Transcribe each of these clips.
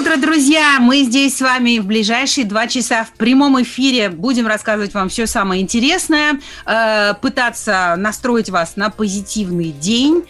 Доброе утро, друзья! Мы здесь с вами в ближайшие 2 часа в прямом эфире. Будем рассказывать вам все самое интересное, пытаться настроить вас на позитивный день,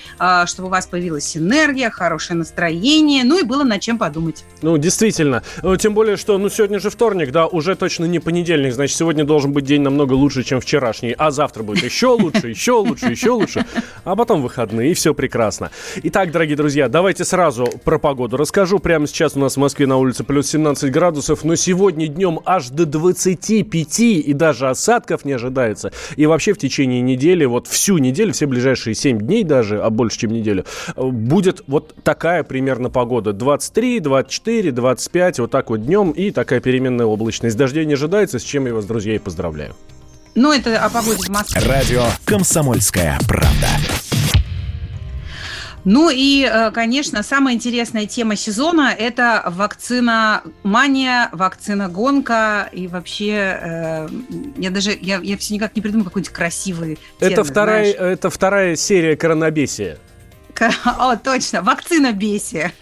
чтобы у вас появилась энергия, хорошее настроение, ну и было над чем подумать. Ну, действительно. Тем более, что сегодня же вторник, да, уже точно не понедельник, значит, сегодня должен быть день намного лучше, чем вчерашний, а завтра будет еще лучше, еще лучше, еще лучше, а потом выходные, и все прекрасно. Итак, дорогие друзья, давайте сразу про погоду расскажу. Прямо сейчас у нас в Москве на улице плюс 17 градусов, но сегодня днем аж до 25, и даже осадков не ожидается. И вообще в течение недели, вот всю неделю, все ближайшие 7 дней даже, а больше, чем неделю, будет вот такая примерно погода. 23, 24, 25, вот так вот днем, и такая переменная облачность. Дождей не ожидается, с чем я вас, друзья, и поздравляю. Ну, это о погоде в Москве. Радио «Комсомольская правда». Ну и, конечно, самая интересная тема сезона – это вакциномания, вакциногонка и вообще, я все никак не придумаю какой-нибудь красивый термин. Это вторая серия коронабесия. О, точно, вакцинобесие.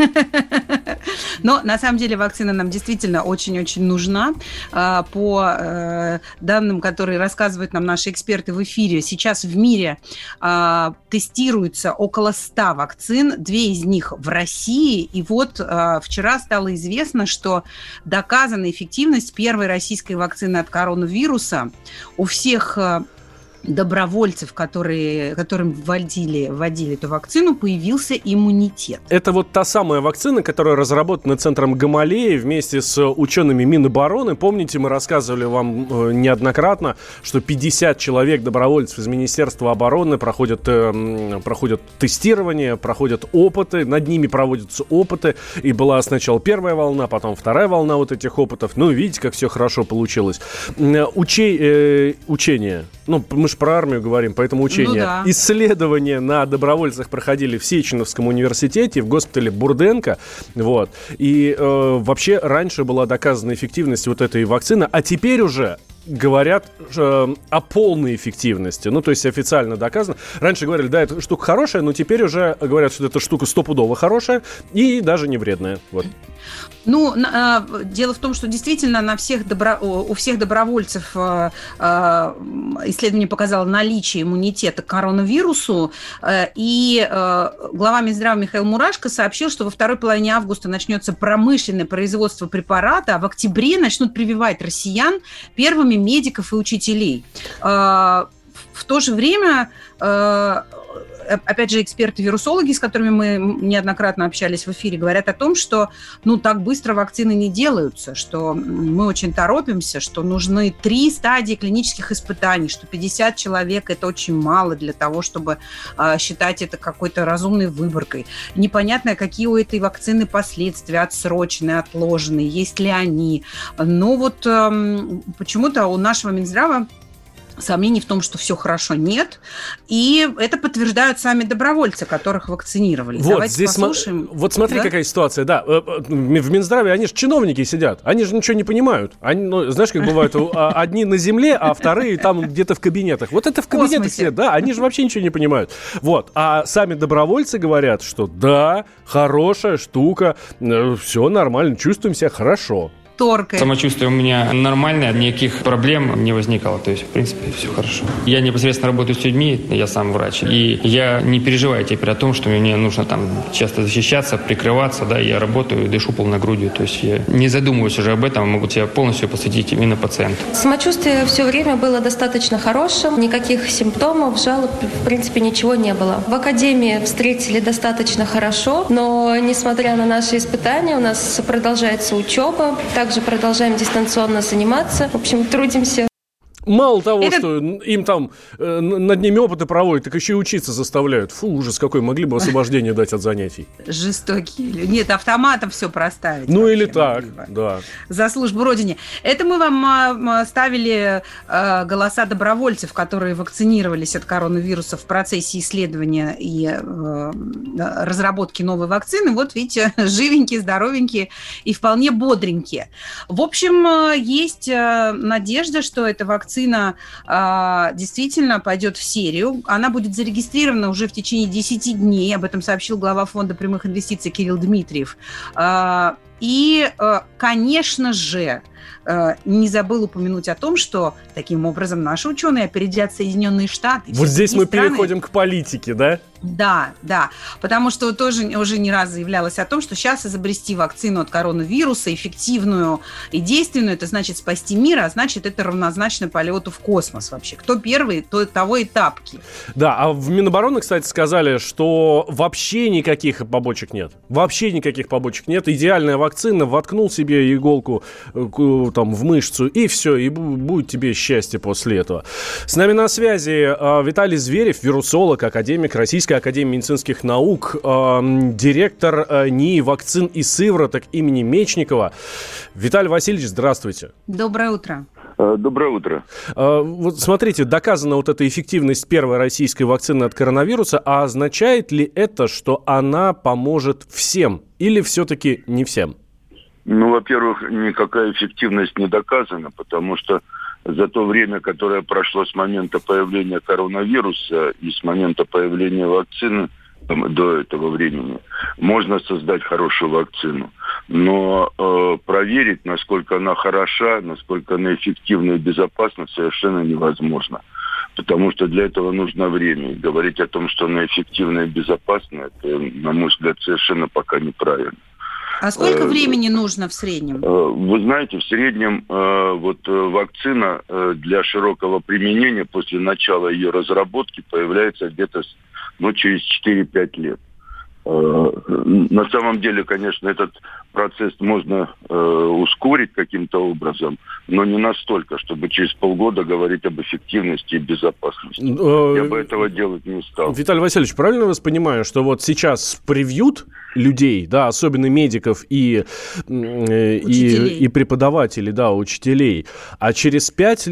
Но на самом деле вакцина нам действительно очень-очень нужна. По данным, которые рассказывают нам наши эксперты в эфире, сейчас в мире тестируется около 100 вакцин, 2 из них в России. И вот вчера стало известно, что доказана эффективность первой российской вакцины от коронавируса у всех добровольцев, которым вводили эту вакцину, появился иммунитет. Это вот та самая вакцина, которая разработана Центром Гамалеи вместе с учеными Минобороны. Помните, мы рассказывали вам неоднократно, что 50 человек, добровольцев из Министерства обороны, проходят тестирование, проходят опыты, над ними проводятся опыты. И была сначала первая волна, потом вторая волна вот этих опытов. Ну, видите, как все хорошо получилось. Учение. Ну, мы же про армию говорим, поэтому учения. Ну, да. Исследования на добровольцах проходили в Сеченовском университете, в госпитале Бурденко. Вот. И вообще раньше была доказана эффективность вот этой вакцины, а теперь уже говорят о полной эффективности. Ну, то есть официально доказано. Раньше говорили, да, это штука хорошая, но теперь уже говорят, что эта штука стопудово хорошая и даже не вредная. Вот. Ну, дело в том, что действительно у всех добровольцев исследование показало наличие иммунитета к коронавирусу, и глава Минздрава Михаил Мурашко сообщил, что во второй половине августа начнется промышленное производство препарата, а в октябре начнут прививать россиян первыми медиков и учителей. В то же время, опять же, эксперты-вирусологи, с которыми мы неоднократно общались в эфире, говорят о том, что так быстро вакцины не делаются, что мы очень торопимся, что нужны 3 стадии клинических испытаний, что 50 человек – это очень мало для того, чтобы считать это какой-то разумной выборкой. Непонятно, какие у этой вакцины последствия, отсроченные, отложенные, есть ли они. Но вот почему-то у нашего Минздрава сомнений в том, что все хорошо, нет. И это подтверждают сами добровольцы, которых вакцинировали. Вот, давайте здесь послушаем. Вот смотри, да? Какая ситуация, да. В Минздраве они же чиновники сидят. Они же ничего не понимают. Они, знаешь, как бывает, одни на земле, а вторые там где-то в кабинетах. Вот это в кабинетах сидят, да. Они же вообще ничего не понимают. Вот. А сами добровольцы говорят, что да, хорошая штука, все нормально, чувствуем себя хорошо. Торкой. Самочувствие у меня нормальное, никаких проблем не возникало, то есть, в принципе, все хорошо. Я непосредственно работаю с людьми, я сам врач, и я не переживаю теперь о том, что мне нужно там часто защищаться, прикрываться, да, я работаю, дышу полной грудью, то есть я не задумываюсь уже об этом, могу себя полностью посвятить именно пациенту. Самочувствие все время было достаточно хорошим, никаких симптомов, жалоб, в принципе, ничего не было. В академии встретили достаточно хорошо, но, несмотря на наши испытания, у нас продолжается учеба, также продолжаем дистанционно заниматься. В общем, трудимся. Мало того, что им там над ними опыты проводят, так еще и учиться заставляют. Фу, ужас какой, могли бы освобождение дать от занятий. Жестокие люди. Нет, автоматом все проставить. Ну или так, да. За службу Родине. Это мы вам ставили голоса добровольцев, которые вакцинировались от коронавируса в процессе исследования и разработки новой вакцины. Вот видите, живенькие, здоровенькие и вполне бодренькие. В общем, есть надежда, что эта вакцина действительно пойдет в серию. Она будет зарегистрирована уже в течение 10 дней. Об этом сообщил глава Фонда прямых инвестиций Кирилл Дмитриев. И, конечно же, не забыл упомянуть о том, что таким образом наши ученые опередят Соединенные Штаты. Вот здесь мы переходим к политике, да? Да, да. Потому что тоже уже не раз заявлялось о том, что сейчас изобрести вакцину от коронавируса, эффективную и действенную, это значит спасти мир, а значит это равнозначно полету в космос вообще. Кто первый, то того и тапки. Да, а в Минобороны, кстати, сказали, что вообще никаких побочек нет. Вообще никаких побочек нет. Идеальная вакцина, воткнул себе иголку там в мышцу, и все, и будет тебе счастье после этого. С нами на связи Виталий Зверев, вирусолог, академик Российской академии медицинских наук, директор НИИ вакцин и сывороток имени Мечникова. Виталий Васильевич, здравствуйте. Доброе утро. Доброе утро. Вот смотрите, доказана вот эта эффективность первой российской вакцины от коронавируса, а означает ли это, что она поможет всем или все-таки не всем? Ну, во-первых, никакая эффективность не доказана, потому что за то время, которое прошло с момента появления коронавируса и с момента появления вакцины до этого времени, можно создать хорошую вакцину. Но проверить, насколько она хороша, насколько она эффективна и безопасна, совершенно невозможно. Потому что для этого нужно время. И говорить о том, что она эффективна и безопасна, это, на мой взгляд, совершенно пока неправильно. А сколько времени нужно в среднем? Вы знаете, в среднем вот вакцина для широкого применения после начала ее разработки появляется где-то через 4-5 лет. На самом деле, конечно, этот процесс можно ускорить каким-то образом, но не настолько, чтобы через полгода говорить об эффективности и безопасности. Я бы этого делать не стал. Виталий Васильевич, правильно я вас понимаю, что вот сейчас привьют людей, да, особенно медиков и преподавателей, да, учителей, а через 5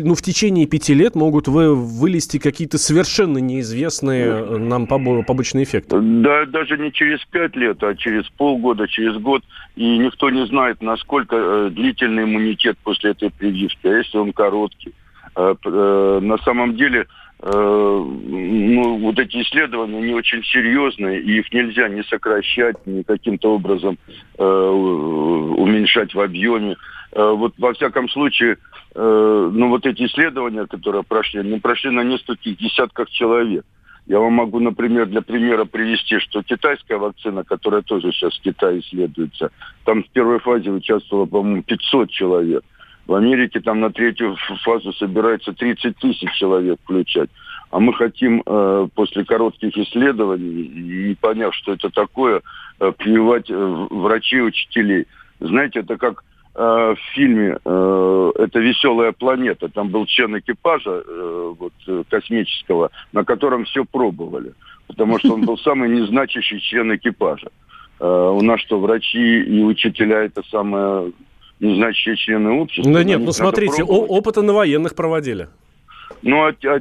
лет могут вылезти какие-то совершенно неизвестные нам побочные эффекты? Да, даже не через 5 лет, а через полгода, через год. И никто не знает, насколько длительный иммунитет после этой прививки, а если он короткий. На самом деле, вот эти исследования, они очень серьезные, и их нельзя ни сокращать, ни каким-то образом уменьшать в объеме. Вот во всяком случае, вот эти исследования, которые прошли, они прошли на нескольких десятках человек. Я вам могу, например, для примера привести, что китайская вакцина, которая тоже сейчас в Китае исследуется, там в первой фазе участвовало, по-моему, 500 человек. В Америке там на третью фазу собирается 30 тысяч человек включать. А мы хотим после коротких исследований, не поняв, что это такое, прививать врачей и учителей. Знаете, это как в фильме «Это веселая планета». Там был член экипажа космического, на котором все пробовали. Потому что он был самый незначащий член экипажа. У нас что, врачи и учителя – это самые незначащие члены общества? Да нет, смотрите, опыты на военных проводили.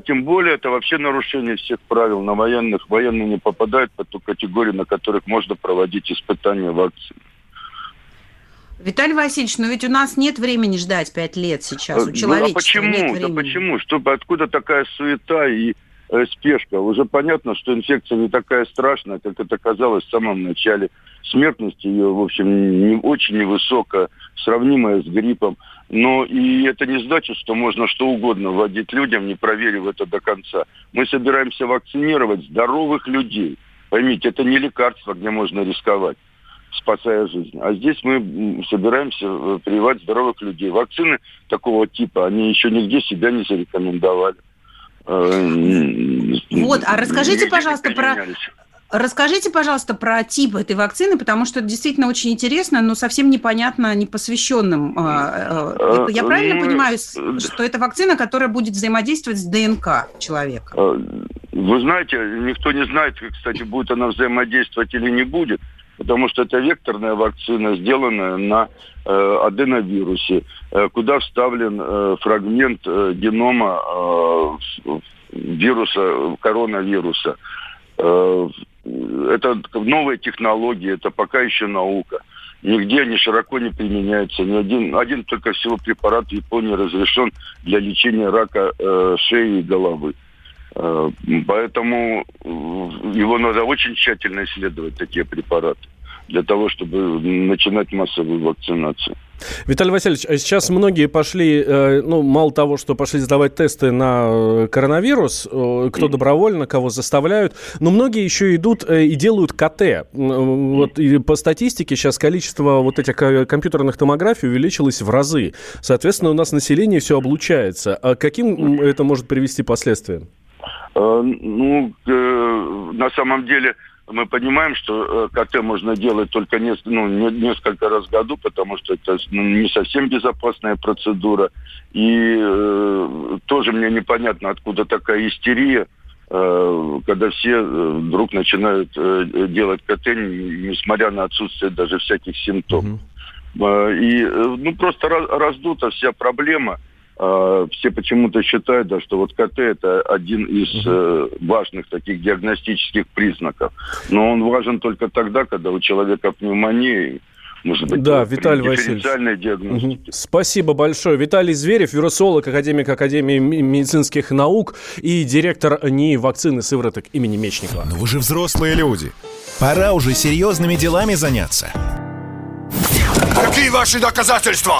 Тем более, это вообще нарушение всех правил на военных. Военные не попадают под ту категорию, на которых можно проводить испытания вакцин. Виталий Васильевич, ведь у нас нет времени ждать 5 лет сейчас. У человечества нет времени. Да почему? Откуда такая суета и спешка? Уже понятно, что инфекция не такая страшная, как это казалось в самом начале. Смертность ее, в общем, не очень невысокая, сравнимая с гриппом. Но и это не значит, что можно что угодно вводить людям, не проверив это до конца. Мы собираемся вакцинировать здоровых людей. Поймите, это не лекарство, где можно рисковать, спасая жизнь. А здесь мы собираемся прививать здоровых людей. Вакцины такого типа, они еще нигде себя не зарекомендовали. А расскажите, пожалуйста, Расскажите, пожалуйста, про тип этой вакцины, потому что это действительно очень интересно, но совсем непонятно непосвященным. Я правильно понимаю, что это вакцина, которая будет взаимодействовать с ДНК человека? Вы знаете, никто не знает, кстати, будет она взаимодействовать или не будет, потому что это векторная вакцина, сделанная на аденовирусе, куда вставлен фрагмент генома вируса, коронавируса. Это новые технологии, это пока еще наука. Нигде они широко не применяются. Ни один только всего препарат в Японии разрешен для лечения рака шеи и головы. Поэтому его надо очень тщательно исследовать, такие препараты, для того, чтобы начинать массовую вакцинацию. Виталий Васильевич, а сейчас многие пошли, мало того, что пошли сдавать тесты на коронавирус, кто добровольно, кого заставляют, но многие еще идут и делают КТ. Вот, и по статистике сейчас количество вот этих компьютерных томографий увеличилось в разы. Соответственно, у нас население все облучается. А каким это может привести последствиям? На самом деле... Мы понимаем, что КТ можно делать только несколько раз в году, потому что это не совсем безопасная процедура. И тоже мне непонятно, откуда такая истерия, когда все вдруг начинают делать КТ, несмотря на отсутствие даже всяких симптомов. И просто раздута вся проблема. Все почему-то считают, да, что вот КТ – это один из важных таких диагностических признаков. Но он важен только тогда, когда у человека пневмония, может быть, да, Виталий дифференциальная диагностика. Спасибо большое. Виталий Зверев, вирусолог, академик Академии медицинских наук и директор НИИ вакцин и сывороток имени Мечникова. Но вы же взрослые люди. Пора уже серьезными делами заняться. Какие ваши доказательства?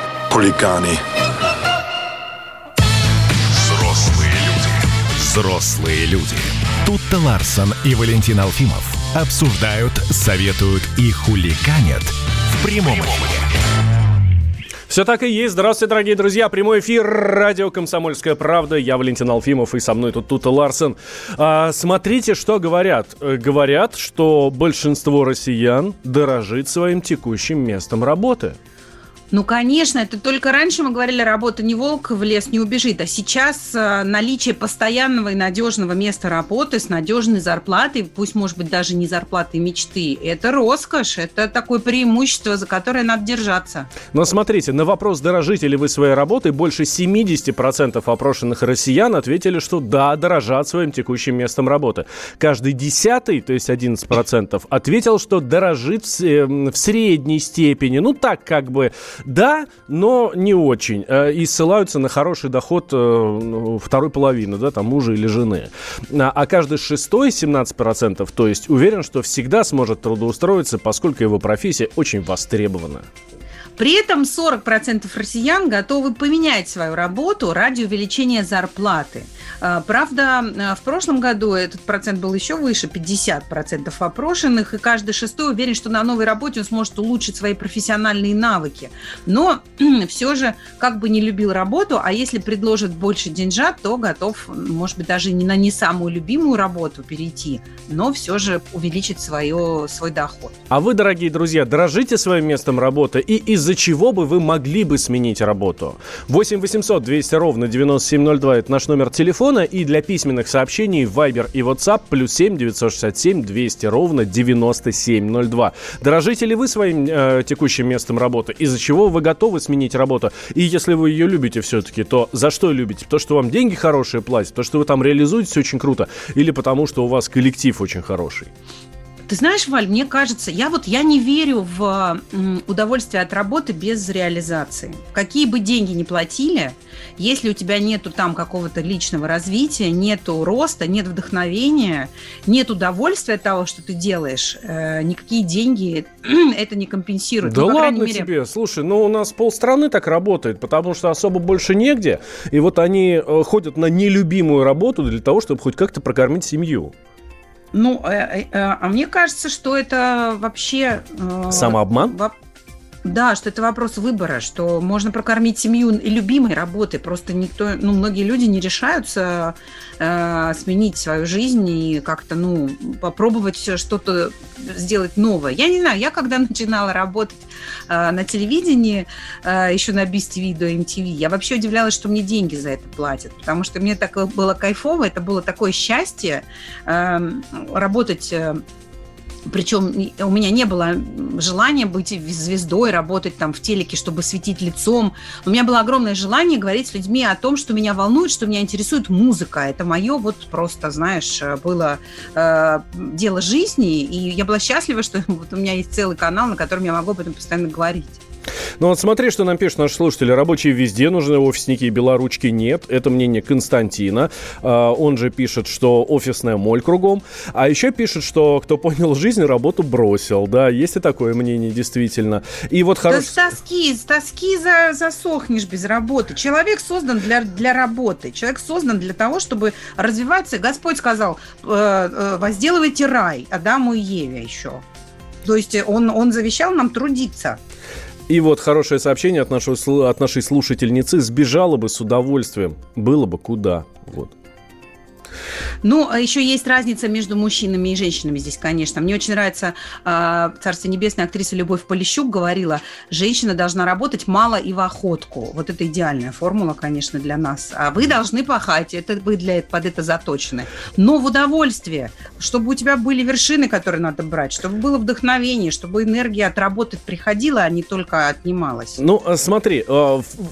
Хулиганы. Взрослые люди. Взрослые люди. Тутта Ларсен и Валентин Алфимов обсуждают, советуют и хулиганят в прямом эфире. Все так и есть. Здравствуйте, дорогие друзья. Прямой эфир. Радио «Комсомольская правда». Я Валентин Алфимов, и со мной тут Тутта Ларсен. Смотрите, что говорят. Говорят, что большинство россиян дорожит своим текущим местом работы. Ну, конечно, это только раньше мы говорили, работа не волк, в лес не убежит. А сейчас наличие постоянного и надежного места работы с надежной зарплатой, пусть, может быть, даже не зарплаты мечты, это роскошь, это такое преимущество, за которое надо держаться. Но смотрите, на вопрос, дорожите ли вы своей работой, больше 70% опрошенных россиян ответили, что да, дорожат своим текущим местом работы. Каждый десятый, то есть 11%, ответил, что дорожит в средней степени. Да, но не очень. И ссылаются на хороший доход второй половины, да, там, мужа или жены. А каждый шестой, 17%, то есть уверен, что всегда сможет трудоустроиться, поскольку его профессия очень востребована. При этом 40% россиян готовы поменять свою работу ради увеличения зарплаты. Правда, в прошлом году этот процент был еще выше, 50% опрошенных, и каждый шестой уверен, что на новой работе он сможет улучшить свои профессиональные навыки. Но все же, как бы не любил работу, а если предложат больше деньжат, то готов, может быть, даже не на не самую любимую работу перейти, но все же увеличить свой доход. А вы, дорогие друзья, дорожите своим местом работы и из-за чего бы вы могли бы сменить работу. 8 800 200 ровно 9702 – это наш номер телефона. И для письменных сообщений Viber и WhatsApp плюс 7 967 200 ровно 9702. Дорожите ли вы своим текущим местом работы? Из-за чего вы готовы сменить работу? И если вы ее любите все-таки, то за что любите? То, что вам деньги хорошие платят? То, что вы там реализуетесь очень круто? Или потому, что у вас коллектив очень хороший? Ты знаешь, Валь, мне кажется, я не верю в удовольствие от работы без реализации. Какие бы деньги ни платили, если у тебя нету там какого-то личного развития, нету роста, нет вдохновения, нет удовольствия от того, что ты делаешь, никакие деньги это не компенсируют. Да ну, ладно тебе, слушай, у нас полстраны так работает, потому что особо больше негде, и они ходят на нелюбимую работу для того, чтобы хоть как-то прокормить семью. А мне кажется, что это вообще... Самообман? Да, что это вопрос выбора, что можно прокормить семью и любимой работой. Просто никто, многие люди не решаются сменить свою жизнь и как-то, попробовать что-то сделать новое. Я не знаю, я когда начинала работать на телевидении, еще на Би-ТВ до МТВ, я вообще удивлялась, что мне деньги за это платят, потому что мне так было кайфово, это было такое счастье работать. Причем у меня не было желания быть звездой, работать там в телеке, чтобы светить лицом. У меня было огромное желание говорить с людьми о том, что меня волнует, что меня интересует музыка. Это мое просто, знаешь, было дело жизни. И я была счастлива, что у меня есть целый канал, на котором я могу об этом постоянно говорить. Смотри, что нам пишут наши слушатели. Рабочие везде нужны, офисники и белоручки нет. Это мнение Константина. Он же пишет, что офисная моль кругом. А еще пишет, что кто понял жизнь, работу бросил. Да, есть и такое мнение, действительно. И с тоски засохнешь без работы. Человек создан для работы. Человек создан для того, чтобы развиваться. Господь сказал, возделывайте рай Адаму и Еве еще. То есть он завещал нам трудиться. И хорошее сообщение от нашей слушательницы. Сбежала бы с удовольствием. Было бы куда. Еще есть разница между мужчинами и женщинами здесь, конечно. Мне очень нравится, Царство Небесное, актриса Любовь Полищук говорила, женщина должна работать мало и в охотку. Это идеальная формула, конечно, для нас. А вы должны пахать, под это заточены. Но в удовольствие, чтобы у тебя были вершины, которые надо брать, чтобы было вдохновение, чтобы энергия от работы приходила, а не только отнималась. Смотри,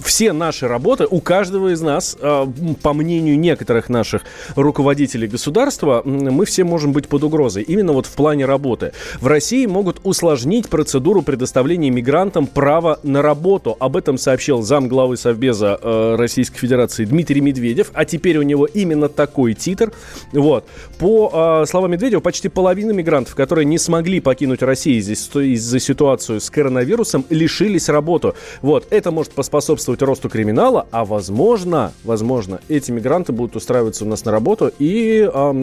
все наши работы, у каждого из нас, по мнению некоторых наших руководителей государства, мы все можем быть под угрозой. Именно в плане работы. В России могут усложнить процедуру предоставления мигрантам права на работу. Об этом сообщил замглавы Совбеза Российской Федерации Дмитрий Медведев. А теперь у него именно такой титр. По словам Медведева, почти половина мигрантов, которые не смогли покинуть Россию из-за ситуации с коронавирусом, лишились работы. Это может поспособствовать росту криминала, а возможно, эти мигранты будут устраиваться у нас на работу и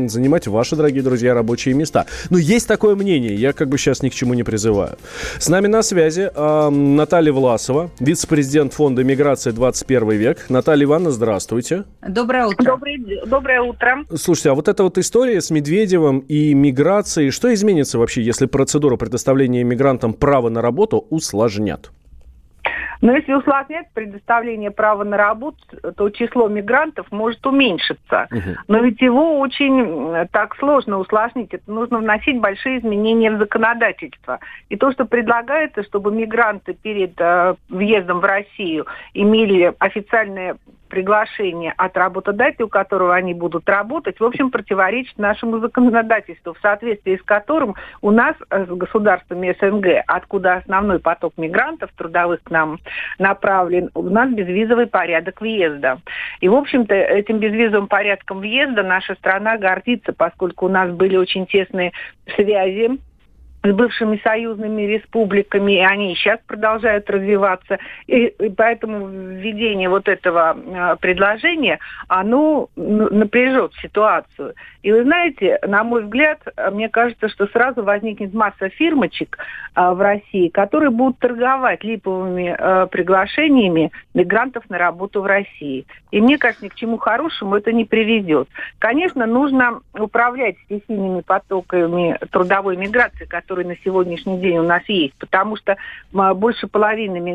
занимать ваши, дорогие друзья, рабочие места. Но есть такое мнение, я сейчас ни к чему не призываю. С нами на связи Наталья Власова, вице-президент фонда «Миграция 21 век». Наталья Ивановна, здравствуйте. Доброе утро. Доброе утро. Слушайте, а эта история с Медведевым и миграцией, что изменится вообще, если процедуру предоставления мигрантам права на работу усложнят? Если усложнять предоставление права на работу, то число мигрантов может уменьшиться. Но ведь его очень так сложно усложнить. Это нужно вносить большие изменения в законодательство. И то, что предлагается, чтобы мигранты перед въездом в Россию имели официальное приглашение от работодателя, у которого они будут работать, в общем, противоречит нашему законодательству, в соответствии с которым у нас с государствами СНГ, откуда основной поток мигрантов трудовых к нам направлен, у нас безвизовый порядок въезда. И, в общем-то, этим безвизовым порядком въезда наша страна гордится, поскольку у нас были очень тесные связи с бывшими союзными республиками, и они сейчас продолжают развиваться. И поэтому введение этого предложения, оно напряжет ситуацию. И вы знаете, на мой взгляд, мне кажется, что сразу возникнет масса фирмочек в России, которые будут торговать липовыми приглашениями мигрантов на работу в России. И мне кажется, ни к чему хорошему это не приведет. Конечно, нужно управлять стихийными потоками трудовой миграции, которые которые на сегодняшний день у нас есть, потому что больше половины,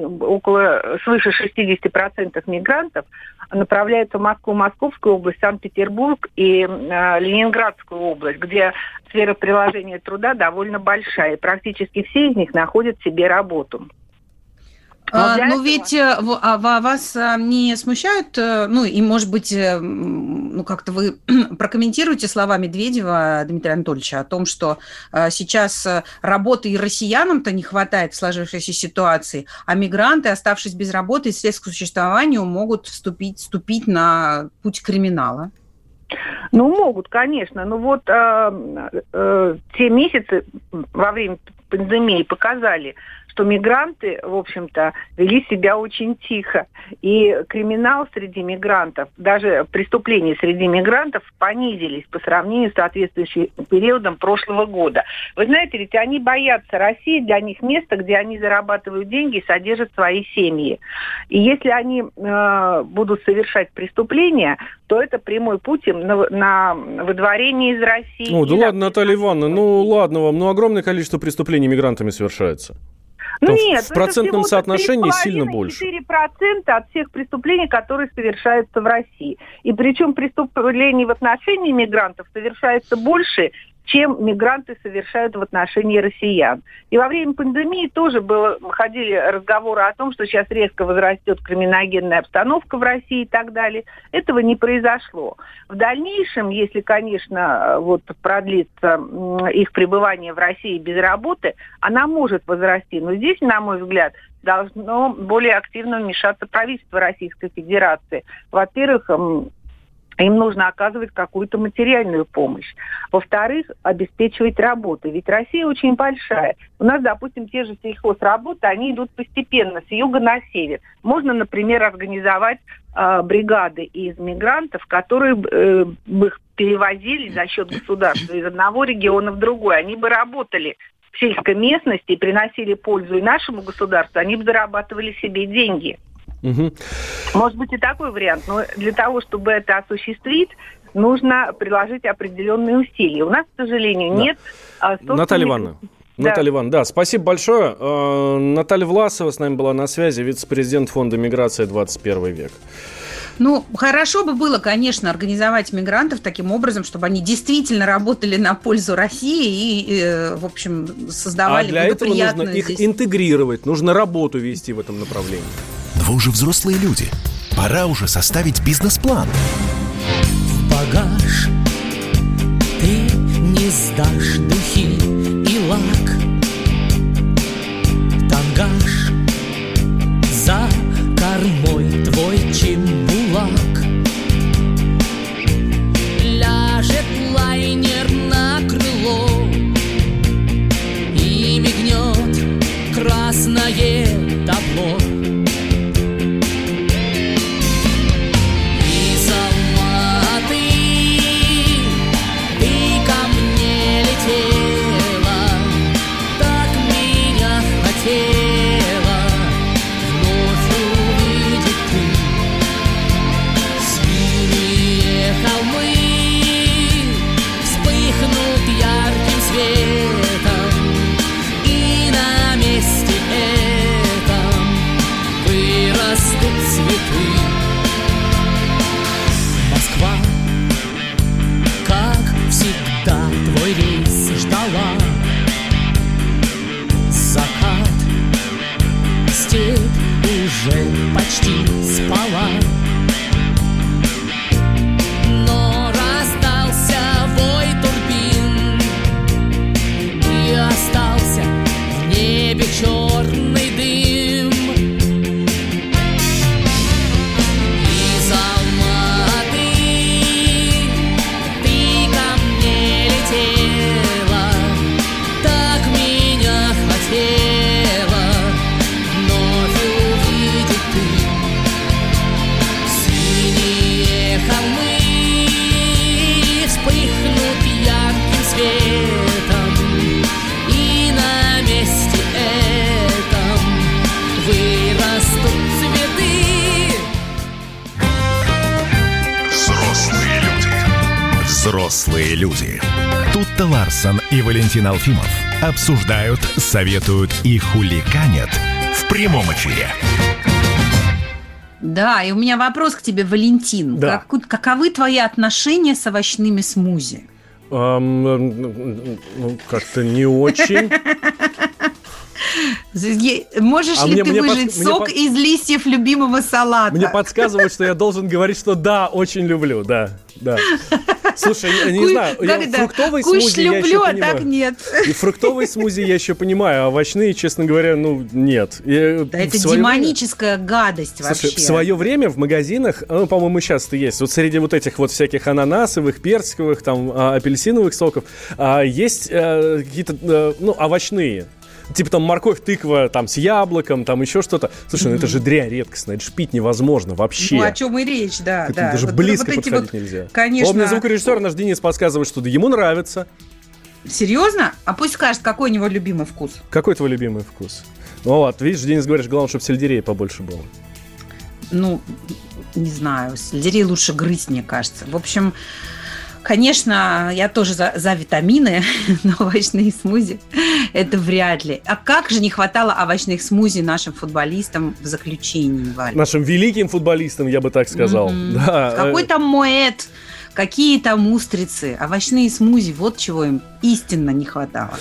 свыше 60% мигрантов направляются в Москву, Московскую область, Санкт-Петербург и Ленинградскую область, где сфера приложения труда довольно большая, и практически все из них находят себе работу. Но ведь вас не смущают, ну и, может быть, ну как-то вы прокомментируете слова Медведева Дмитрия Анатольевича о том, что сейчас работы и россиянам-то не хватает в сложившейся ситуации, а мигранты, оставшись без работы и средств к существованию, могут вступить на путь криминала. Ну, могут, конечно. Но вот те месяцы во время пандемии показали, что мигранты, в общем-то, вели себя очень тихо. И криминал среди мигрантов, даже преступления среди мигрантов понизились по сравнению с соответствующим периодом прошлого года. Вы знаете, ведь они боятся России, для них место, где они зарабатывают деньги и содержат свои семьи. И если они будут совершать преступления, то это прямой путь им на выдворение из России. Ну, да ладно, Наталья Ивановна, ну ладно вам, но огромное количество преступлений мигрантами совершается. Ну, нет, в процентном соотношении сильно больше. 4% от всех преступлений, которые совершаются в России. И причем преступлений в отношении мигрантов совершается больше, чем мигранты совершают в отношении россиян. И во время пандемии тоже ходили разговоры о том, что сейчас резко возрастет криминогенная обстановка в России и так далее. Этого не произошло. В дальнейшем, если, конечно, продлится их пребывание в России без работы, она может возрасти. Но здесь, на мой взгляд, должно более активно вмешаться правительство Российской Федерации. Во-первых, им нужно оказывать какую-то материальную помощь. Во-вторых, обеспечивать работы. Ведь Россия очень большая. У нас, допустим, те же сельхозработы, они идут постепенно с юга на север. Можно, например, организовать бригады из мигрантов, которые бы их перевозили за счет государства из одного региона в другой. Они бы работали в сельской местности и приносили пользу и нашему государству. Они бы зарабатывали себе деньги. Угу. Может быть и такой вариант, но для того, чтобы это осуществить, нужно приложить определенные усилия. У нас, к сожалению, нет... Наталья Ивановна. Наталья Ивановна, да, спасибо большое. Наталья Власова с нами была на связи, вице-президент фонда «Миграция 21 век». Ну, хорошо бы было, конечно, организовать мигрантов таким образом, чтобы они действительно работали на пользу России и, в общем, создавали благоприятную... А для этого нужно их интегрировать, нужно работу вести в этом направлении. Да вы уже взрослые люди. Пора уже составить бизнес-план. В багаж ты не сдашь духи и лак. Тангаж за кормой твой чембулак. Ляжет лайнер на крыло и мигнет красное табло. Взрослые люди. Тутта Ларсен и Валентин Алфимов Обсуждают, советуют и хуликанят в прямом эфире. Да, и у меня вопрос к тебе, Валентин. Да. Каковы твои отношения с овощными смузи? Как-то не очень. Можешь ли ты выжать сок из листьев любимого салата? Мне подсказывают, что я должен говорить, что да, очень люблю, да. Слушай, я не знаю, фруктовые смузи я еще понимаю. Так нет. И фруктовые смузи я еще понимаю, а овощные, честно говоря, нет. Да это демоническая гадость вообще. Слушай, в свое время в магазинах, по-моему, сейчас-то есть, среди этих всяких ананасовых, персиковых, апельсиновых соков, есть какие-то, овощные. Типа морковь, тыква, с яблоком, еще что-то. Слушай, это же дрянь редкостная, это же пить невозможно вообще. О чем и речь, да. Да. Даже близко подходить нельзя. Конечно. Главный звукорежиссер наш Денис подсказывает, что ему нравится. Серьезно? А пусть скажет, какой у него любимый вкус. Какой твой любимый вкус? Видишь, Денис, говоришь, главное, чтобы сельдерей побольше было. Не знаю, сельдерей лучше грызть, мне кажется. В общем... Конечно, я тоже за витамины, но овощные смузи – это вряд ли. А как же не хватало овощных смузи нашим футболистам в заключении, Валя? Нашим великим футболистам, я бы так сказал. Да. Какой там моэт, какие там устрицы, овощные смузи – вот чего им истинно не хватало.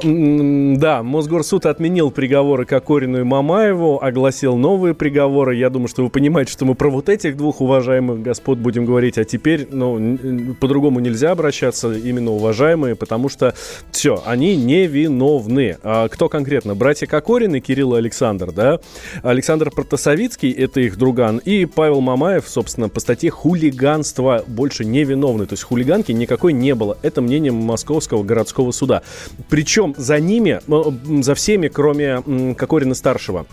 Да, Мосгорсуд отменил приговоры Кокорину и Мамаеву, огласил новые приговоры. Я думаю, что вы понимаете, что мы про этих двух уважаемых господ будем говорить, а теперь, по-другому нельзя обращаться, именно уважаемые, потому что все, они невиновны. А кто конкретно? Братья Кокорины, Кирилл и Александр, да? Александр Протасовицкий, это их друган, и Павел Мамаев, собственно, по статье хулиганства больше невиновны, то есть хулиганки никакой не было. Это мнение Московского городского суда. Причем за ними, за всеми, кроме Кокорина-старшего,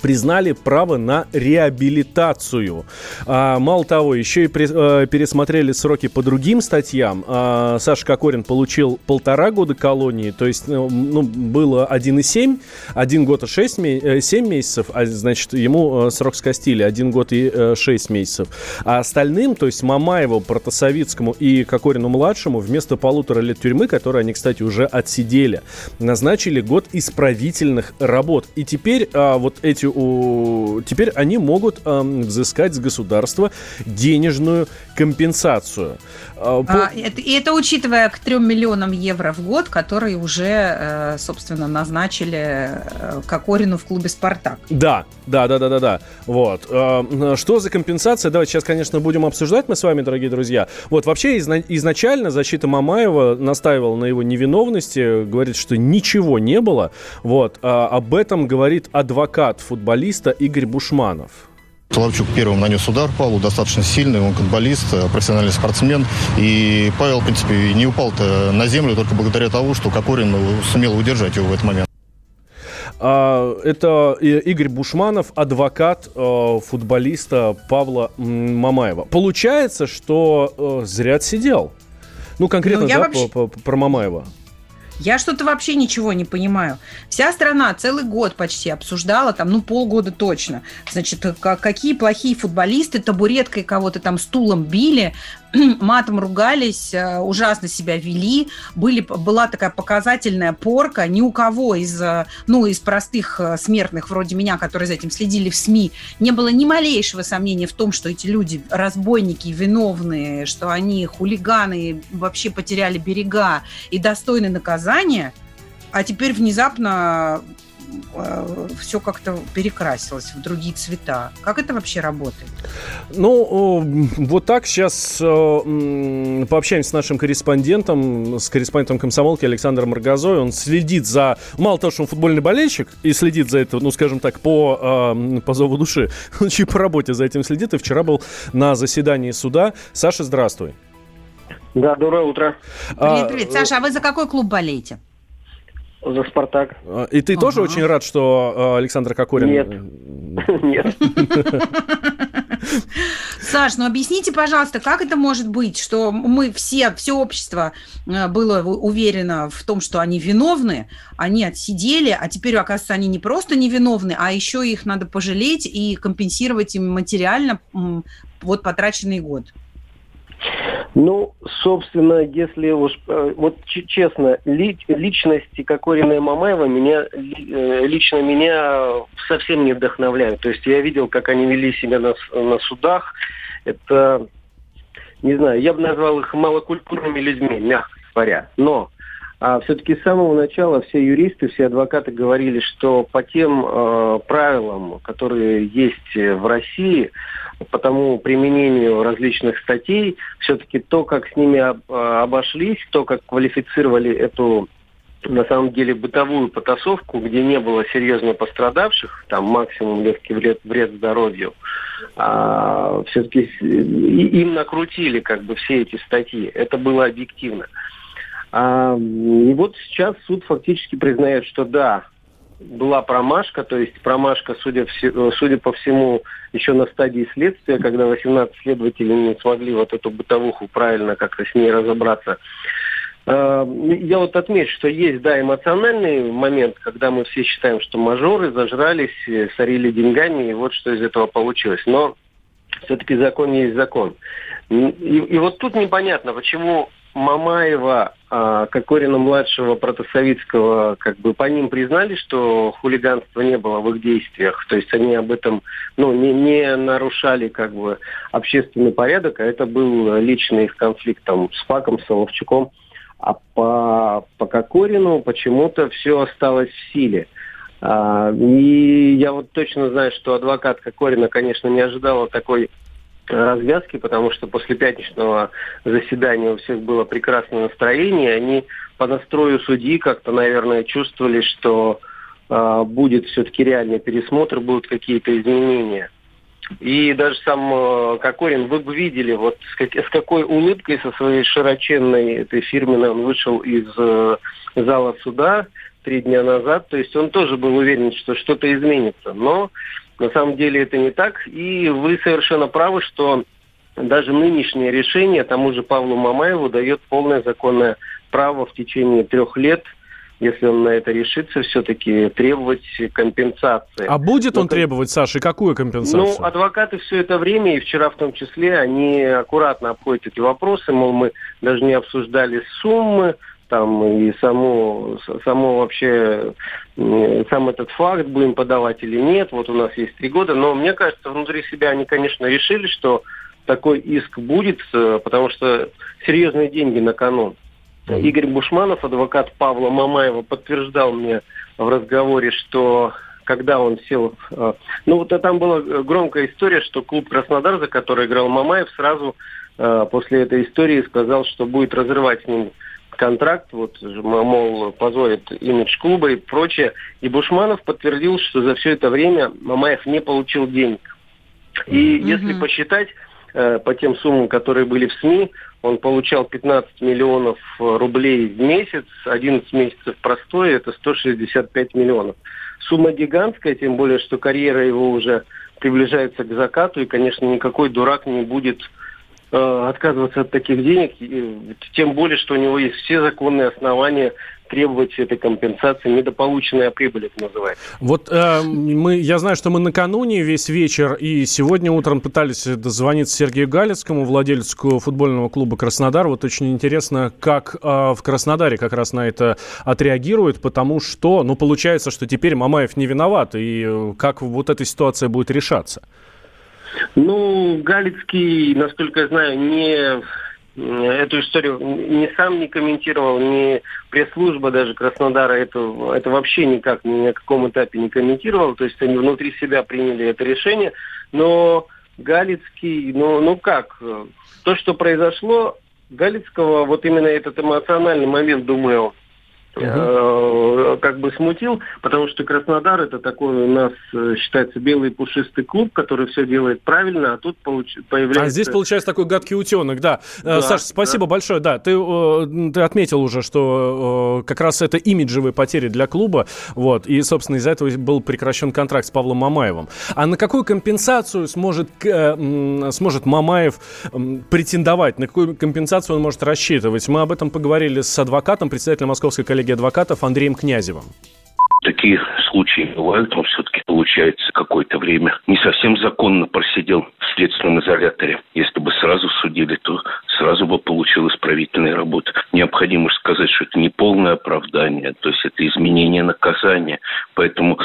признали право на реабилитацию. Мало того, еще и пересмотрели сроки по другим статьям. Саша Кокорин получил 1,5 года колонии, то есть было 1,7, 1 год и 7 месяцев, а значит, ему срок скостили 1 год и 6 месяцев. А остальным, то есть Мамаеву, Протасовицкому и Кокорину-младшему, вместо 1,5 лет тюрьмы, которые они, кстати, уже отсидели, назначили год исправительных работ. И теперь теперь они могут взыскать с государства денежную компенсацию. Это учитывая к 3 миллионам евро в год, которые уже, собственно, назначили Кокорину в клубе «Спартак». Да. Вот. Что за компенсация? Давайте сейчас, конечно, будем обсуждать мы с вами, дорогие друзья. Вообще изначально защита Мамаева настаивала на его невиновности, говорит, что ничего не было. Об этом говорит адвокат футболиста Игорь Бушманов. Лавчук первым нанес удар Павлу, достаточно сильный, он футболист, профессиональный спортсмен. И Павел, в принципе, не упал-то на землю только благодаря тому, что Кокорин сумел удержать его в этот момент. Это Игорь Бушманов, адвокат футболиста Павла Мамаева. Получается, что зря отсидел. Конкретно про Мамаева. Я что-то вообще ничего не понимаю. Вся страна целый год почти обсуждала, полгода точно. Значит, какие плохие футболисты, табуреткой кого-то стулом били, матом ругались, ужасно себя вели. Была такая показательная порка. Ни у кого из простых смертных, вроде меня, которые за этим следили в СМИ, не было ни малейшего сомнения в том, что эти люди разбойники, виновные, что они хулиганы, вообще потеряли берега и достойны наказания. А теперь внезапно все как-то перекрасилось в другие цвета. Как это вообще работает? Так сейчас пообщаемся с нашим корреспондентом, комсомолки Александром Рогозой. Он следит за... Мало того, что он футбольный болельщик и следит за это, по зову души, он еще и по работе за этим следит. И вчера был на заседании суда. Саша, здравствуй. Да, доброе утро. Привет. Саша, а вы за какой клуб болеете? За «Спартак». И ты тоже очень рад, что Александр Кокорин... Нет. Саш, объясните, пожалуйста, как это может быть, что мы все общество было уверено в том, что они виновны, они отсидели, а теперь, оказывается, они не просто невиновны, а еще их надо пожалеть и компенсировать им материально потраченный год. Ну, собственно, если уж... Вот честно, личности Кокорина и Мамаева лично меня совсем не вдохновляют. То есть я видел, как они вели себя на судах. Это, не знаю, я бы назвал их малокультурными людьми, мягко говоря. Но все-таки с самого начала все юристы, все адвокаты говорили, что по тем правилам, которые есть в России, по тому применению различных статей, все-таки то, как с ними обошлись, то, как квалифицировали эту, на самом деле, бытовую потасовку, где не было серьезно пострадавших, там максимум легкий вред здоровью, все-таки им накрутили как бы все эти статьи. Это было объективно. И вот сейчас суд фактически признает, что да, была промашка, то есть промашка, судя по всему, еще на стадии следствия, когда 18 следователей не смогли вот эту бытовуху правильно как-то с ней разобраться. Я вот отмечу, что есть, да, эмоциональный момент, когда мы все считаем, что мажоры зажрались, сорили деньгами, и вот что из этого получилось. Но все-таки закон есть закон. И вот тут непонятно, почему... Мамаева, Кокорина-младшего, Протасовицкого, как бы по ним признали, что хулиганства не было в их действиях. То есть они об этом не нарушали как бы общественный порядок, а это был личный их конфликт там, с Факом, с Соловчуком. А по Кокорину почему-то все осталось в силе. И я вот точно знаю, что адвокат Кокорина, конечно, не ожидала такой развязки, потому что после пятничного заседания у всех было прекрасное настроение, они по настрою судьи как-то, наверное, чувствовали, что будет все-таки реальный пересмотр, будут какие-то изменения. И даже сам Кокорин, вы видели, вот с какой улыбкой, со своей широченной этой фирменной он вышел из зала суда 3 дня назад, то есть он тоже был уверен, что что-то изменится, но на самом деле это не так, и вы совершенно правы, что даже нынешнее решение тому же Павлу Мамаеву дает полное законное право в течение 3 лет, если он на это решится, все-таки требовать компенсации. А будет он требовать, Саша, и какую компенсацию? Ну, адвокаты все это время, и вчера в том числе, они аккуратно обходят эти вопросы, мол, мы даже не обсуждали суммы, там и само вообще сам этот факт, будем подавать или нет, вот у нас есть 3 года, но мне кажется, внутри себя они, конечно, решили, что такой иск будет, потому что серьезные деньги на кону. Игорь Бушманов, адвокат Павла Мамаева, подтверждал мне в разговоре, что когда он сел... Ну, вот там была громкая история, что клуб «Краснодар», за который играл Мамаев, сразу после этой истории сказал, что будет разрывать с ним контракт, вот, мол, позорит имидж клуба и прочее. И Бушманов подтвердил, что за все это время Мамаев не получил денег. И если посчитать по тем суммам, которые были в СМИ, он получал 15 миллионов рублей в месяц, 11 месяцев простой, это 165 миллионов. Сумма гигантская, тем более, что карьера его уже приближается к закату, и, конечно, никакой дурак не будет отказываться от таких денег, тем более, что у него есть все законные основания требовать этой компенсации, недополученная прибыль, это называется. Вот я знаю, что мы накануне весь вечер и сегодня утром пытались дозвониться Сергею Галецкому, владельцу футбольного клуба «Краснодар». Вот очень интересно, как в Краснодаре как раз на это отреагируют, потому что, получается, что теперь Мамаев не виноват, и как вот эта ситуация будет решаться? Ну, Галицкий, насколько я знаю, эту историю ни сам не комментировал, ни пресс-служба даже Краснодара это вообще никак ни на каком этапе не комментировала. То есть они внутри себя приняли это решение. Но Галицкий, то, что произошло, Галицкого, вот именно этот эмоциональный момент, думаю, как бы смутил, потому что Краснодар это такой у нас считается белый пушистый клуб, который все делает правильно, а тут появляется... А здесь получается такой гадкий утенок, да. Саша, спасибо большое, да. Ты отметил уже, что как раз это имиджевые потери для клуба, вот, и, собственно, из-за этого был прекращен контракт с Павлом Мамаевым. А на какую компенсацию сможет Мамаев претендовать? На какую компенсацию он может рассчитывать? Мы об этом поговорили с адвокатом, председателем Московской коллегии адвокатов Андреем Князевым. Такие случаи бывают, он все-таки, получается, какое-то время не совсем законно просидел в следственном изоляторе. Если бы сразу судили, то сразу бы получил исправительные работы. Необходимо сказать, что это не полное оправдание, то есть это изменение наказания. Поэтому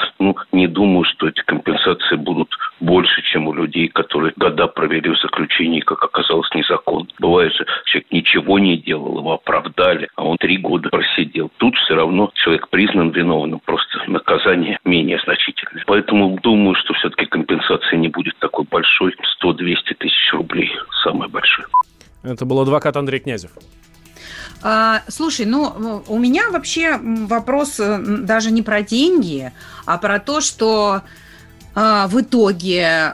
не думаю, что эти компенсации будут больше, чем у людей, которые года провели в заключении, как оказалось, незаконно. Бывает же, человек ничего не делал, его оправдали, а он 3 года просидел. Тут все равно человек признан виновным, просто наказание менее значительное. Поэтому думаю, что все-таки компенсация не будет такой большой, 100-200 тысяч рублей, самое большое. Это был адвокат Андрей Князев. Слушай, у меня вообще вопрос даже не про деньги, а про то, что в итоге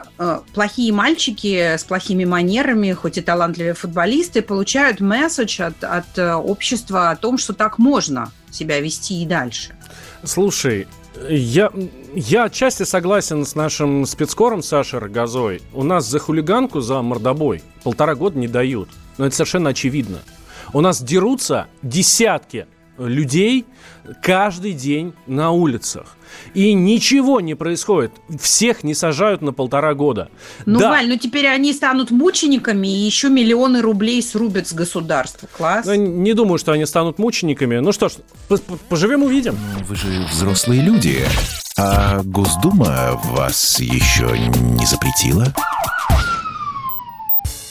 плохие мальчики с плохими манерами, хоть и талантливые футболисты, получают месседж от общества о том, что так можно себя вести и дальше. Слушай, я отчасти согласен с нашим спецкором Сашей Рогозой. У нас за хулиганку, за мордобой 1,5 года не дают. Но это совершенно очевидно. У нас дерутся десятки людей каждый день на улицах. И ничего не происходит. Всех не сажают на 1,5 года. Валь, теперь они станут мучениками и еще миллионы рублей срубят с государства. Класс. Не думаю, что они станут мучениками. Ну что ж, поживем, увидим. Вы же взрослые люди. А Госдума вас еще не запретила?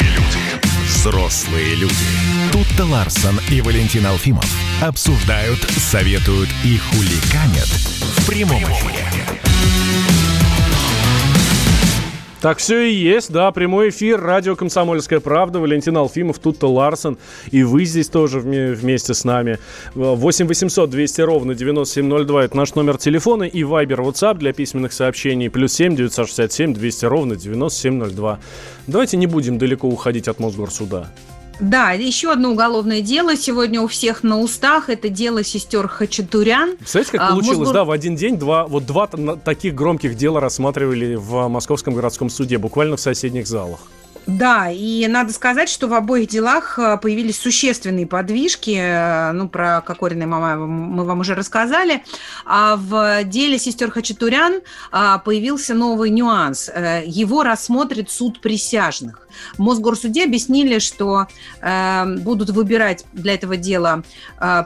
люди. Взрослые люди. Тутта Ларсен и Валентин Алфимов обсуждают, советуют и хуликанят в прямом эфире. Так все и есть, да, прямой эфир, радио «Комсомольская правда», Валентин Алфимов, Тутта Ларсен, и вы здесь тоже вместе с нами. 8 800 200 ровно 9702, это наш номер телефона, и Вайбер, Ватсап для письменных сообщений, +7 967 200 ровно 9702. Давайте не будем далеко уходить от Мосгорсуда. Да, еще одно уголовное дело сегодня у всех на устах. Это дело сестер Хачатурян. Представляете, как получилось, в один день два таких громких дела рассматривали в Московском городском суде, буквально в соседних залах. Да, и надо сказать, что в обоих делах появились существенные подвижки. Про Кокорина и Мамаева мы вам уже рассказали. А в деле сестер Хачатурян появился новый нюанс. Его рассмотрит суд присяжных. В Мосгорсуде объяснили, что будут выбирать для этого дела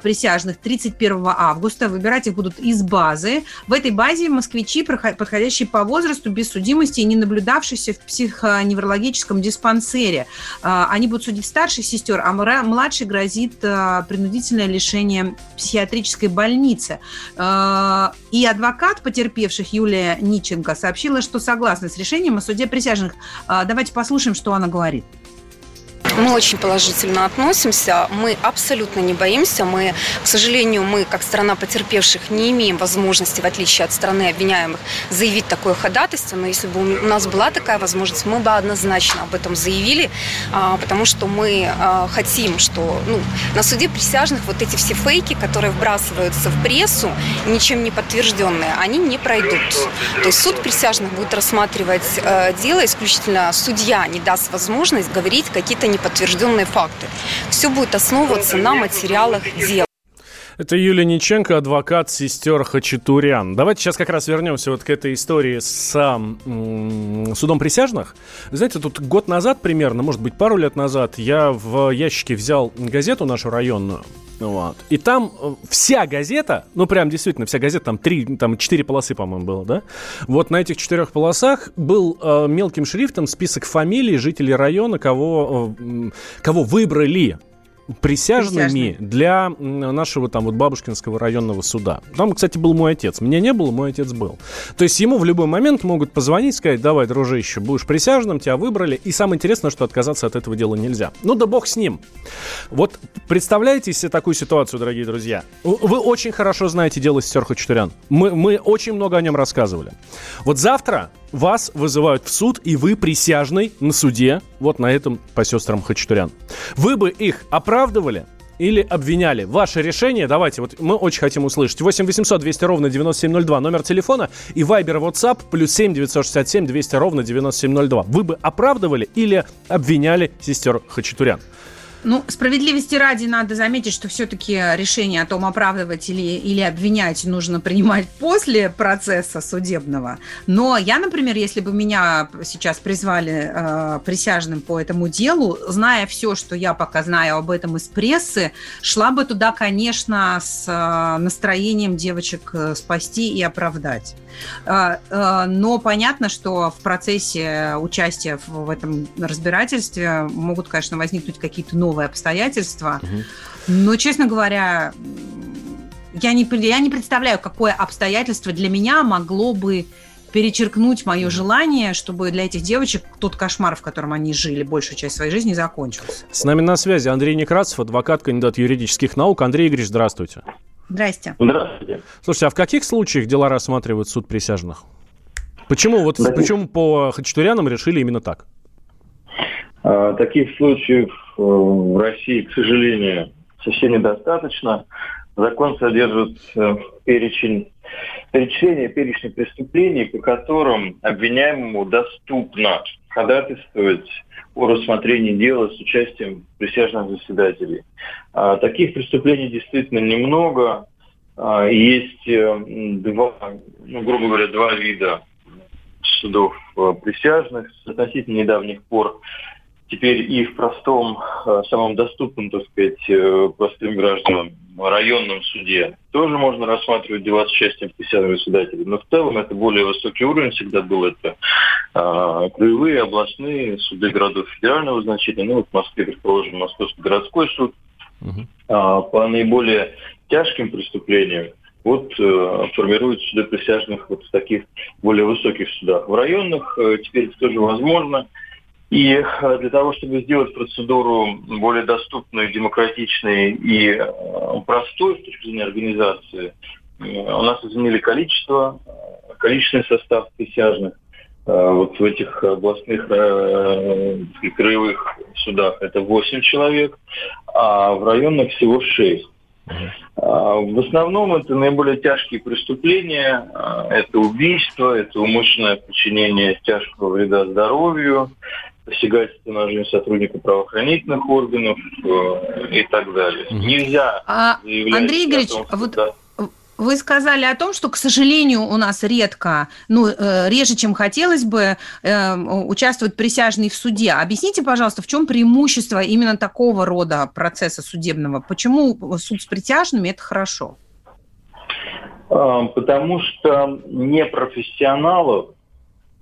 присяжных 31 августа. Выбирать их будут из базы. В этой базе москвичи, подходящие по возрасту, без судимости и не наблюдавшиеся в психоневрологическом диспансере. Они будут судить старших сестер, а младшей грозит принудительное лишение психиатрической больницы. И адвокат потерпевших Юлия Неченко сообщила, что согласна с решением о суде присяжных. Давайте послушаем, что она говорит. Мы очень положительно относимся, мы абсолютно не боимся, к сожалению, как страна потерпевших, не имеем возможности, в отличие от страны обвиняемых, заявить такое ходатайство, но если бы у нас была такая возможность, мы бы однозначно об этом заявили, потому что мы хотим, что на суде присяжных вот эти все фейки, которые вбрасываются в прессу, ничем не подтвержденные, они не пройдут. То есть суд присяжных будет рассматривать дело, исключительно судья не даст возможность говорить какие-то неподтвержденные факты. Все будет основываться на материалах дела. Это Юлия Неченко, адвокат сестер Хачатурян. Давайте сейчас как раз вернемся вот к этой истории с судом присяжных. Вы знаете, тут год назад примерно, может быть, пару лет назад, я в ящике взял газету нашу районную. Вот. И там вся газета, действительно вся газета, там 4 полосы, по-моему, было, да? Вот на этих 4 полосах был мелким шрифтом список фамилий жителей района, кого выбрали присяжными для нашего там вот Бабушкинского районного суда. Там, кстати, был мой отец. Меня не было, мой отец был. То есть ему в любой момент могут позвонить, сказать: давай, дружище, будешь присяжным, тебя выбрали. И самое интересное, что отказаться от этого дела нельзя. Ну да бог с ним. Вот представляете себе такую ситуацию, дорогие друзья? Вы очень хорошо знаете дело сестер Хачатурян. Мы очень много о нем рассказывали. Вот завтра вас вызывают в суд, и вы присяжный на суде вот на этом по сестрам Хачатурян. Вы бы их оправдывали или обвиняли? Ваше решение, давайте, вот мы очень хотим услышать. 8 800 200 ровно 9702, номер телефона, и Вайбер, WhatsApp, плюс 7 967 200 ровно 9702. Вы бы оправдывали или обвиняли сестер Хачатурян? Ну, справедливости ради надо заметить, что все-таки решение о том, оправдывать или обвинять, нужно принимать после процесса судебного. Но я, например, если бы меня сейчас призвали присяжным по этому делу, зная все, что я пока знаю об этом из прессы, шла бы туда, конечно, с настроением девочек спасти и оправдать. Но понятно, что в процессе участия в этом разбирательстве могут, конечно, возникнуть какие-то новые обстоятельства. Угу. Но, честно говоря, я не представляю, какое обстоятельство для меня могло бы перечеркнуть мое желание, чтобы для этих девочек тот кошмар, в котором они жили большую часть своей жизни, закончился. С нами на связи Андрей Некрасов, адвокат, кандидат юридических наук. Андрей Игоревич, здравствуйте. Здрасте. Здравствуйте. Слушайте, а в каких случаях дела рассматривает суд присяжных? Почему по Хачатурянам решили именно так? Таких случаев в России, к сожалению, совсем недостаточно. Закон содержит перечень преступлений, по которым обвиняемому доступно ходатайствовать о рассмотрении дела с участием присяжных заседателей. Таких преступлений действительно немного. Есть грубо говоря, два вида судов присяжных с относительно недавних пор. Теперь и в простом, самом доступном, так сказать, простым гражданам районном суде тоже можно рассматривать дела с участием присяжных заседателей. Но в целом это более высокий уровень всегда был. Это краевые, областные суды городов федерального значения. Ну, вот в Москве, предположим, Московский городской суд. Угу. По наиболее тяжким преступлениям формируют суды присяжных в таких более высоких судах. В районных теперь это тоже возможно. И для того, чтобы сделать процедуру более доступной, демократичной и простой с точки зрения организации, у нас изменили количественный состав присяжных. Вот в этих областных и краевых судах это 8 человек, а в районных всего 6. В основном это наиболее тяжкие преступления, это убийство, это умышленное причинение тяжкого вреда здоровью, посягательство на жизнь сотрудника правоохранительных органов и так далее. Нельзя заявлять... Андрей Игоревич, о том, что... Вы сказали о том, что, к сожалению, у нас реже, чем хотелось бы, участвуют присяжные в суде. Объясните, пожалуйста, в чем преимущество именно такого рода процесса судебного? Почему суд с присяжными – это хорошо? Потому что непрофессионалов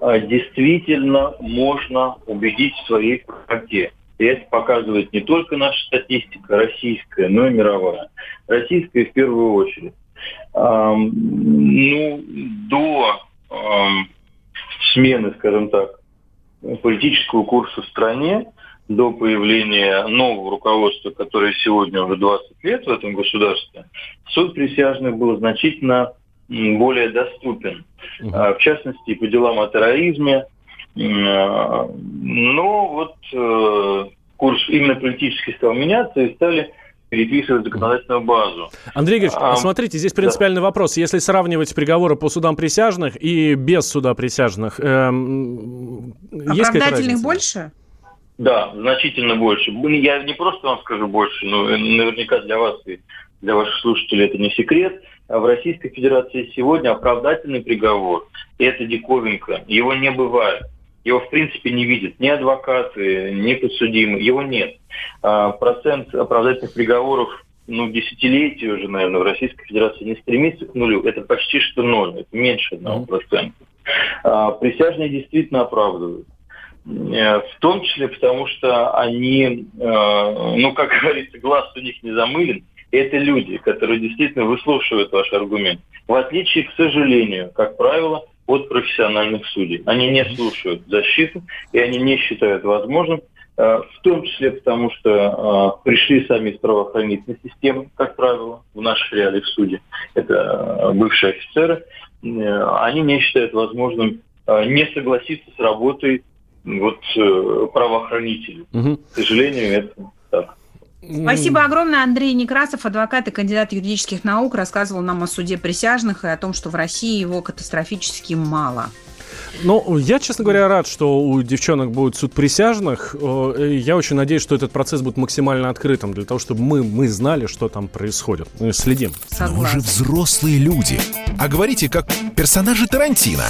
действительно можно убедить в своей правоте. И это показывает не только наша статистика российская, но и мировая. Российская в первую очередь. До смены, скажем так, политического курса в стране, до появления нового руководства, которое сегодня уже 20 лет в этом государстве, суд присяжных был значительно более доступен, в частности, по делам о терроризме. Курс именно политический стал меняться, и стали переписывать законодательную базу. Андрей Игоревич, смотрите, здесь принципиальный вопрос. Если сравнивать приговоры по судам присяжных и без суда присяжных, есть какая-то разница? Больше? Да, значительно больше. Я не просто вам скажу больше, но наверняка для вас и для ваших слушателей это не секрет. В Российской Федерации сегодня оправдательный приговор – это диковинка. Его не бывает. Его, в принципе, не видят ни адвокаты, ни подсудимые. Его нет. Процент оправдательных приговоров десятилетий уже, наверное, в Российской Федерации не стремится к нулю. Это почти что ноль. Это меньше 1%. Присяжные действительно оправдывают. в том числе потому, что они, ну, как говорится, глаз у них не замылен. Это люди, которые действительно выслушивают ваш аргумент. В отличие, к сожалению, как правило, от профессиональных судей. Они не слушают защиту, и они не считают возможным, в том числе потому, что пришли сами из правоохранительной системы, как правило, в наших реалиях судей. Это бывшие офицеры. Они не считают возможным не согласиться с работой вот правоохранителей. Угу. К сожалению, это так. Спасибо огромное. Андрей Некрасов, адвокат и кандидат юридических наук, рассказывал нам о суде присяжных и о том, что в России его катастрофически мало. Ну, я, честно говоря, рад, что у девчонок будет суд присяжных. Я очень надеюсь, что этот процесс будет максимально открытым, для того, чтобы мы знали, что там происходит. Мы следим. Согласна. Но вы же взрослые люди. А говорите, как персонажи Тарантино.